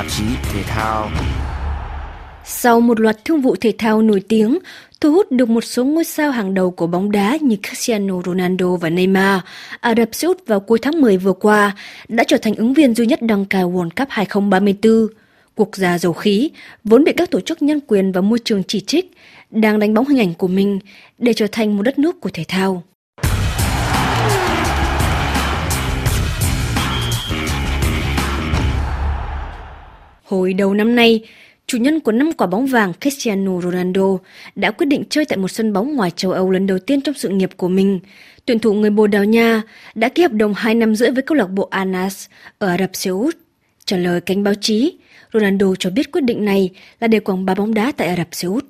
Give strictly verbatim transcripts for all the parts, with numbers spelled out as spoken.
tạp chí thể thao. Sau một loạt thương vụ thể thao nổi tiếng, thu hút được một số ngôi sao hàng đầu của bóng đá như Cristiano Ronaldo và Neymar, Ả Rập Xê Út vào cuối tháng mười vừa qua đã trở thành ứng viên duy nhất đăng cai World Cup hai không ba tư. Quốc gia dầu khí, vốn bị các tổ chức nhân quyền và môi trường chỉ trích, đang đánh bóng hình ảnh của mình để trở thành một đất nước của thể thao. Hồi đầu năm nay, chủ nhân của năm quả bóng vàng Cristiano Ronaldo đã quyết định chơi tại một sân bóng ngoài châu Âu lần đầu tiên trong sự nghiệp của mình. Tuyển thủ người Bồ Đào Nha đã ký hợp đồng hai năm rưỡi với câu lạc bộ Al Nassr ở Ả Rập Xê Út. Trả lời cánh báo chí, Ronaldo cho biết quyết định này là để quảng bá bóng đá tại Ả Rập Xê Út.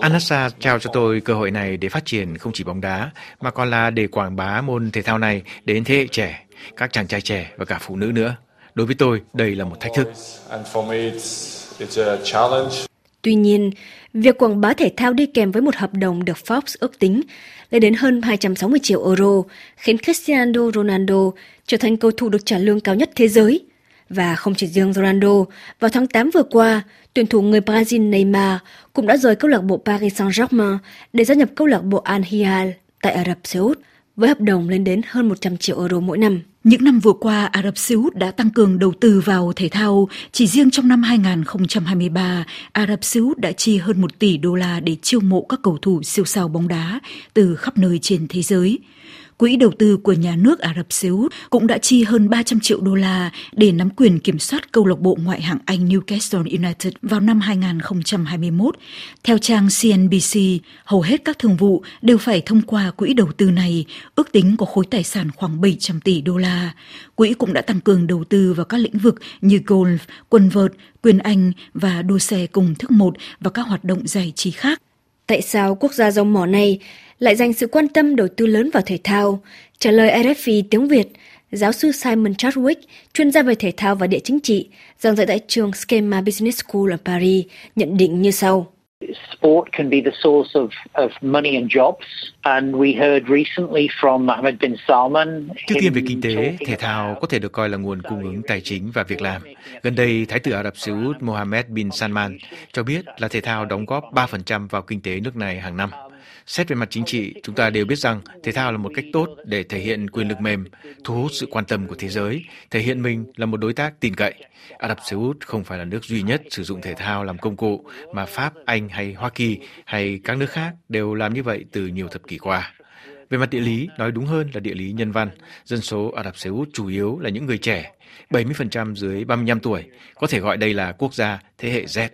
Al Nassr trao cho tôi cơ hội này để phát triển không chỉ bóng đá, mà còn là để quảng bá môn thể thao này đến thế hệ trẻ, các chàng trai trẻ và cả phụ nữ nữa. Đối với tôi, đây là một thách thức. Tuy nhiên, việc quảng bá thể thao đi kèm với một hợp đồng được Forbes ước tính lên đến hơn hai trăm sáu mươi triệu euro, khiến Cristiano Ronaldo trở thành cầu thủ được trả lương cao nhất thế giới. Và không chỉ riêng Ronaldo, vào tháng tám vừa qua, tuyển thủ người Brazil Neymar cũng đã rời câu lạc bộ Paris Saint-Germain để gia nhập câu lạc bộ Al Hilal tại Ả Rập Xê Út với hợp đồng lên đến hơn một trăm triệu euro mỗi năm. Những năm vừa qua, Ả Rập Xê Út đã tăng cường đầu tư vào thể thao. Chỉ riêng trong năm hai không hai ba, Ả Rập Xê Út đã chi hơn một tỷ đô la để chiêu mộ các cầu thủ siêu sao bóng đá từ khắp nơi trên thế giới. Quỹ đầu tư của nhà nước Ả Rập Xê Út cũng đã chi hơn ba trăm triệu đô la để nắm quyền kiểm soát câu lạc bộ ngoại hạng Anh Newcastle United vào năm hai không hai mốt. Theo trang xê en bê xê, hầu hết các thương vụ đều phải thông qua quỹ đầu tư này, ước tính có khối tài sản khoảng bảy trăm tỷ đô la. Quỹ cũng đã tăng cường đầu tư vào các lĩnh vực như golf, quần vợt, quyền Anh và đua xe cùng thức một và các hoạt động giải trí khác. Tại sao quốc gia dầu mỏ này lại dành sự quan tâm đầu tư lớn vào thể thao? Trả lời rờ ép pê tiếng Việt, giáo sư Simon Chadwick, chuyên gia về thể thao và địa chính trị, giảng dạy tại trường Schema Business School ở Paris, nhận định như sau. Sport can be the source of, of money and jobs, and we heard recently from Mohammed bin Salman. Trước tiên về kinh tế, thể thao có thể được coi là nguồn cung ứng tài chính và việc làm. Gần đây, Thái tử Ả Rập Xê Út Mohammed bin Salman cho biết là thể thao đóng góp ba phần trăm vào kinh tế nước này hàng năm. Xét về mặt chính trị, chúng ta đều biết rằng thể thao là một cách tốt để thể hiện quyền lực mềm, thu hút sự quan tâm của thế giới, thể hiện mình là một đối tác tin cậy. Ả Rập Xê Út không phải là nước duy nhất sử dụng thể thao làm công cụ, mà Pháp, Anh hay Hoa Kỳ hay các nước khác đều làm như vậy từ nhiều thập kỷ qua. Về mặt địa lý, nói đúng hơn là địa lý nhân văn, dân số Ả Rập Xê Út chủ yếu là những người trẻ, bảy mươi phần trăm dưới ba mươi lăm tuổi, có thể gọi đây là quốc gia thế hệ Z.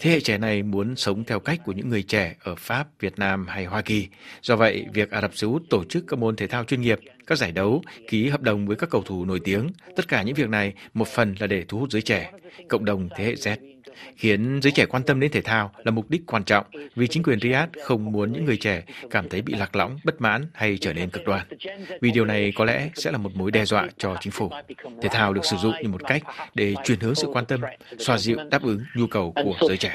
Thế hệ trẻ này muốn sống theo cách của những người trẻ ở Pháp, Việt Nam hay Hoa Kỳ. Do vậy, việc Ả Rập Xê Út tổ chức các môn thể thao chuyên nghiệp, các giải đấu, ký hợp đồng với các cầu thủ nổi tiếng, tất cả những việc này một phần là để thu hút giới trẻ, cộng đồng thế hệ Z. Khiến giới trẻ quan tâm đến thể thao là mục đích quan trọng vì chính quyền Riyadh không muốn những người trẻ cảm thấy bị lạc lõng, bất mãn hay trở nên cực đoan. Vì điều này có lẽ sẽ là một mối đe dọa cho chính phủ. Thể thao được sử dụng như một cách để chuyển hướng sự quan tâm, xoa dịu đáp ứng nhu cầu của giới trẻ.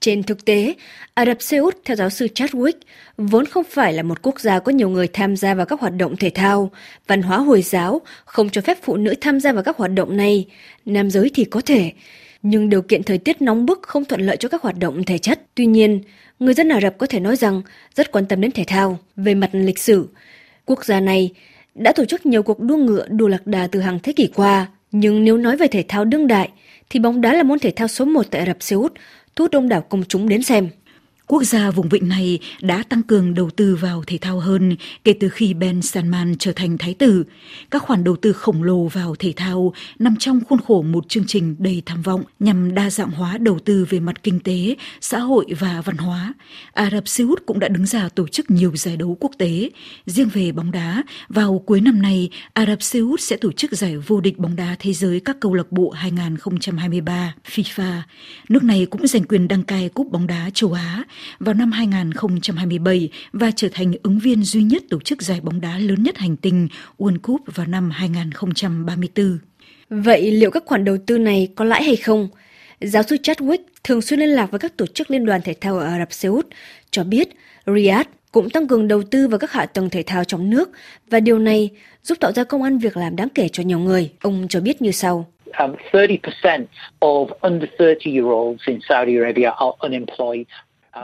Trên thực tế, Ả Rập Xê Út, theo giáo sư Chadwick, vốn không phải là một quốc gia có nhiều người tham gia vào các hoạt động thể thao. Văn hóa Hồi giáo không cho phép phụ nữ tham gia vào các hoạt động này, nam giới thì có thể. Nhưng điều kiện thời tiết nóng bức không thuận lợi cho các hoạt động thể chất. Tuy nhiên, người dân Ả Rập có thể nói rằng rất quan tâm đến thể thao. Về mặt lịch sử, quốc gia này đã tổ chức nhiều cuộc đua ngựa, đua lạc đà từ hàng thế kỷ qua. Nhưng nếu nói về thể thao đương đại, thì bóng đá là môn thể thao số một tại Ả Rập Xê Út, thu hút đông đảo công chúng đến xem. Quốc gia vùng vịnh này đã tăng cường đầu tư vào thể thao hơn kể từ khi Ben Salman trở thành thái tử. Các khoản đầu tư khổng lồ vào thể thao nằm trong khuôn khổ một chương trình đầy tham vọng nhằm đa dạng hóa đầu tư về mặt kinh tế, xã hội và văn hóa. Ả Rập Xê Út cũng đã đứng ra tổ chức nhiều giải đấu quốc tế. Riêng về bóng đá, vào cuối năm nay, Ả Rập Xê Út sẽ tổ chức giải vô địch bóng đá thế giới các câu lạc bộ hai không hai ba FIFA. Nước này cũng giành quyền đăng cai cúp bóng đá châu Á vào năm hai không hai bảy và trở thành ứng viên duy nhất tổ chức giải bóng đá lớn nhất hành tinh World Cup vào năm hai không ba tư. Vậy liệu các khoản đầu tư này có lãi hay không? Giáo sư Chadwick thường xuyên liên lạc với các tổ chức liên đoàn thể thao ở Ả Rập Xê Út, cho biết Riyadh cũng tăng cường đầu tư vào các hạ tầng thể thao trong nước và điều này giúp tạo ra công ăn việc làm đáng kể cho nhiều người. Ông cho biết như sau. thirty percent of under thirty year olds in Saudi Arabia are unemployed.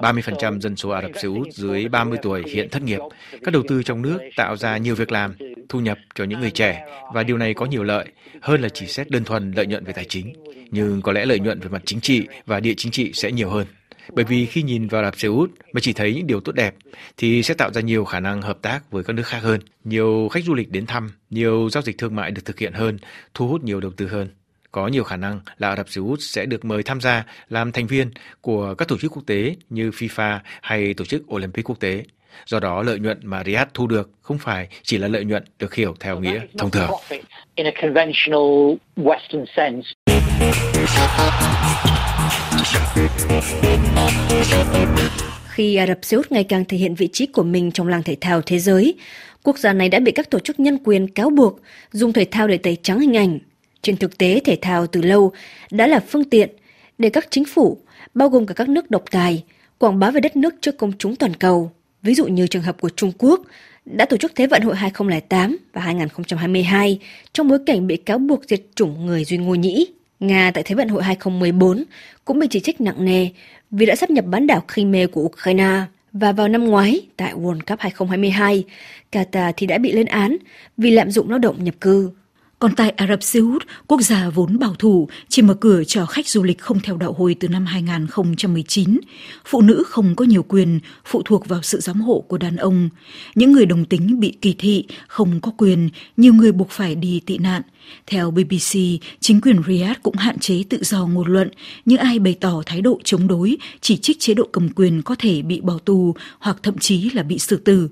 ba mươi phần trăm dân số Ả Rập Xê Út dưới ba mươi tuổi hiện thất nghiệp. Các đầu tư trong nước tạo ra nhiều việc làm, thu nhập cho những người trẻ và điều này có nhiều lợi hơn là chỉ xét đơn thuần lợi nhuận về tài chính. Nhưng có lẽ lợi nhuận về mặt chính trị và địa chính trị sẽ nhiều hơn. Bởi vì khi nhìn vào Ả Rập Xê Út mà chỉ thấy những điều tốt đẹp thì sẽ tạo ra nhiều khả năng hợp tác với các nước khác hơn. Nhiều khách du lịch đến thăm, nhiều giao dịch thương mại được thực hiện hơn, thu hút nhiều đầu tư hơn. Có nhiều khả năng là Ả Rập Xê Út sẽ được mời tham gia làm thành viên của các tổ chức quốc tế như FIFA hay tổ chức Olympic quốc tế. Do đó, lợi nhuận mà Riyadh thu được không phải chỉ là lợi nhuận được hiểu theo nghĩa thông thường. Khi Ả Rập Xê Út ngày càng thể hiện vị trí của mình trong làng thể thao thế giới, quốc gia này đã bị các tổ chức nhân quyền cáo buộc dùng thể thao để tẩy trắng hình ảnh. Trên thực tế, thể thao từ lâu đã là phương tiện để các chính phủ, bao gồm cả các nước độc tài, quảng bá về đất nước trước công chúng toàn cầu. Ví dụ như trường hợp của Trung Quốc đã tổ chức Thế vận hội hai không không tám và hai không hai hai trong bối cảnh bị cáo buộc diệt chủng người Duy Ngô Nhĩ. Nga tại Thế vận hội hai không một bốn cũng bị chỉ trích nặng nề vì đã sáp nhập bán đảo Crimea của Ukraine. Và vào năm ngoái, tại World Cup hai không hai hai, Qatar thì đã bị lên án vì lạm dụng lao động nhập cư. Còn tại Ả Rập Xê Út, quốc gia vốn bảo thủ, chỉ mở cửa cho khách du lịch không theo đạo Hồi từ năm hai không một chín. Phụ nữ không có nhiều quyền, phụ thuộc vào sự giám hộ của đàn ông. Những người đồng tính bị kỳ thị, không có quyền, nhiều người buộc phải đi tị nạn. Theo bê bê xê, chính quyền Riyadh cũng hạn chế tự do ngôn luận, những ai bày tỏ thái độ chống đối, chỉ trích chế độ cầm quyền có thể bị bỏ tù hoặc thậm chí là bị xử tử.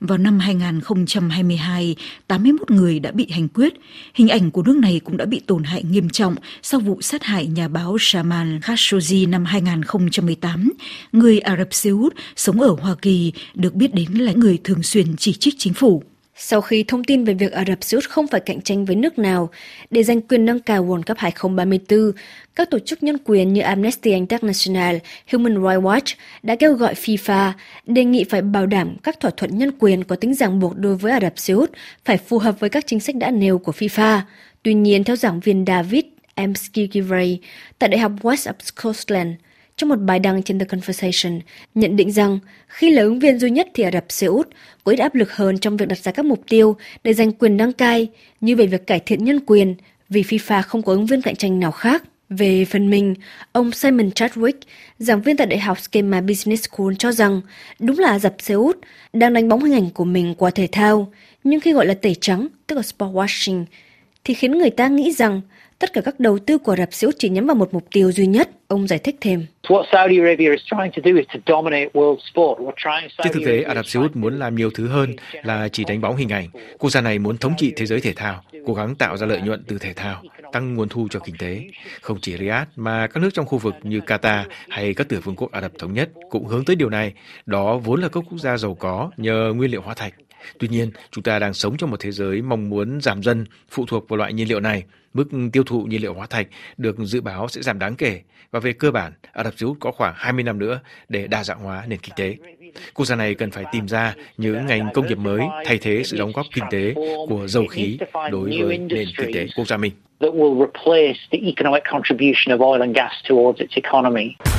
Vào năm hai không hai hai, tám mươi mốt người đã bị hành quyết. Hình ảnh của nước này cũng đã bị tổn hại nghiêm trọng sau vụ sát hại nhà báo Jamal Khashoggi năm hai không một tám. Người Ả Rập Xê Út sống ở Hoa Kỳ được biết đến là người thường xuyên chỉ trích chính phủ. Sau khi thông tin về việc Ả Rập Xê Út không phải cạnh tranh với nước nào để giành quyền nâng cao World Cup hai không ba tư, các tổ chức nhân quyền như Amnesty International, Human Rights Watch đã kêu gọi FIFA đề nghị phải bảo đảm các thỏa thuận nhân quyền có tính ràng buộc đối với Ả Rập Xê Út phải phù hợp với các chính sách đã nêu của FIFA. Tuy nhiên, theo giảng viên David M. Skilgivray tại Đại học West of Scotland, trong một bài đăng trên The Conversation, nhận định rằng khi là ứng viên duy nhất thì Ả Rập Xê Út có ít áp lực hơn trong việc đặt ra các mục tiêu để giành quyền đăng cai như về việc cải thiện nhân quyền vì FIFA không có ứng viên cạnh tranh nào khác. Về phần mình, ông Simon Chadwick, giảng viên tại Đại học Schema Business School cho rằng đúng là Ả Rập Xê Út đang đánh bóng hình ảnh của mình qua thể thao, nhưng khi gọi là tẩy trắng, tức là sport washing, thì khiến người ta nghĩ rằng tất cả các đầu tư của Ả Rập Xê Út chỉ nhắm vào một mục tiêu duy nhất. Ông giải thích thêm. Trên thực tế, Ả Rập Xê Út muốn làm nhiều thứ hơn là chỉ đánh bóng hình ảnh. Quốc gia này muốn thống trị thế giới thể thao, cố gắng tạo ra lợi nhuận từ thể thao, tăng nguồn thu cho kinh tế. Không chỉ Riyadh mà các nước trong khu vực như Qatar hay các tiểu vương quốc Ả Rập Thống Nhất cũng hướng tới điều này. Đó vốn là các quốc gia giàu có nhờ nguyên liệu hóa thạch. Tuy nhiên, chúng ta đang sống trong một thế giới mong muốn giảm dần phụ thuộc vào loại nhiên liệu này. Mức tiêu thụ nhiên liệu hóa thạch được dự báo sẽ giảm đáng kể và về cơ bản, Ả Rập Xê Út có khoảng hai mươi năm nữa để đa dạng hóa nền kinh tế. Quốc gia này cần phải tìm ra những ngành công nghiệp mới thay thế sự đóng góp kinh tế của dầu khí đối với nền kinh tế quốc gia mình.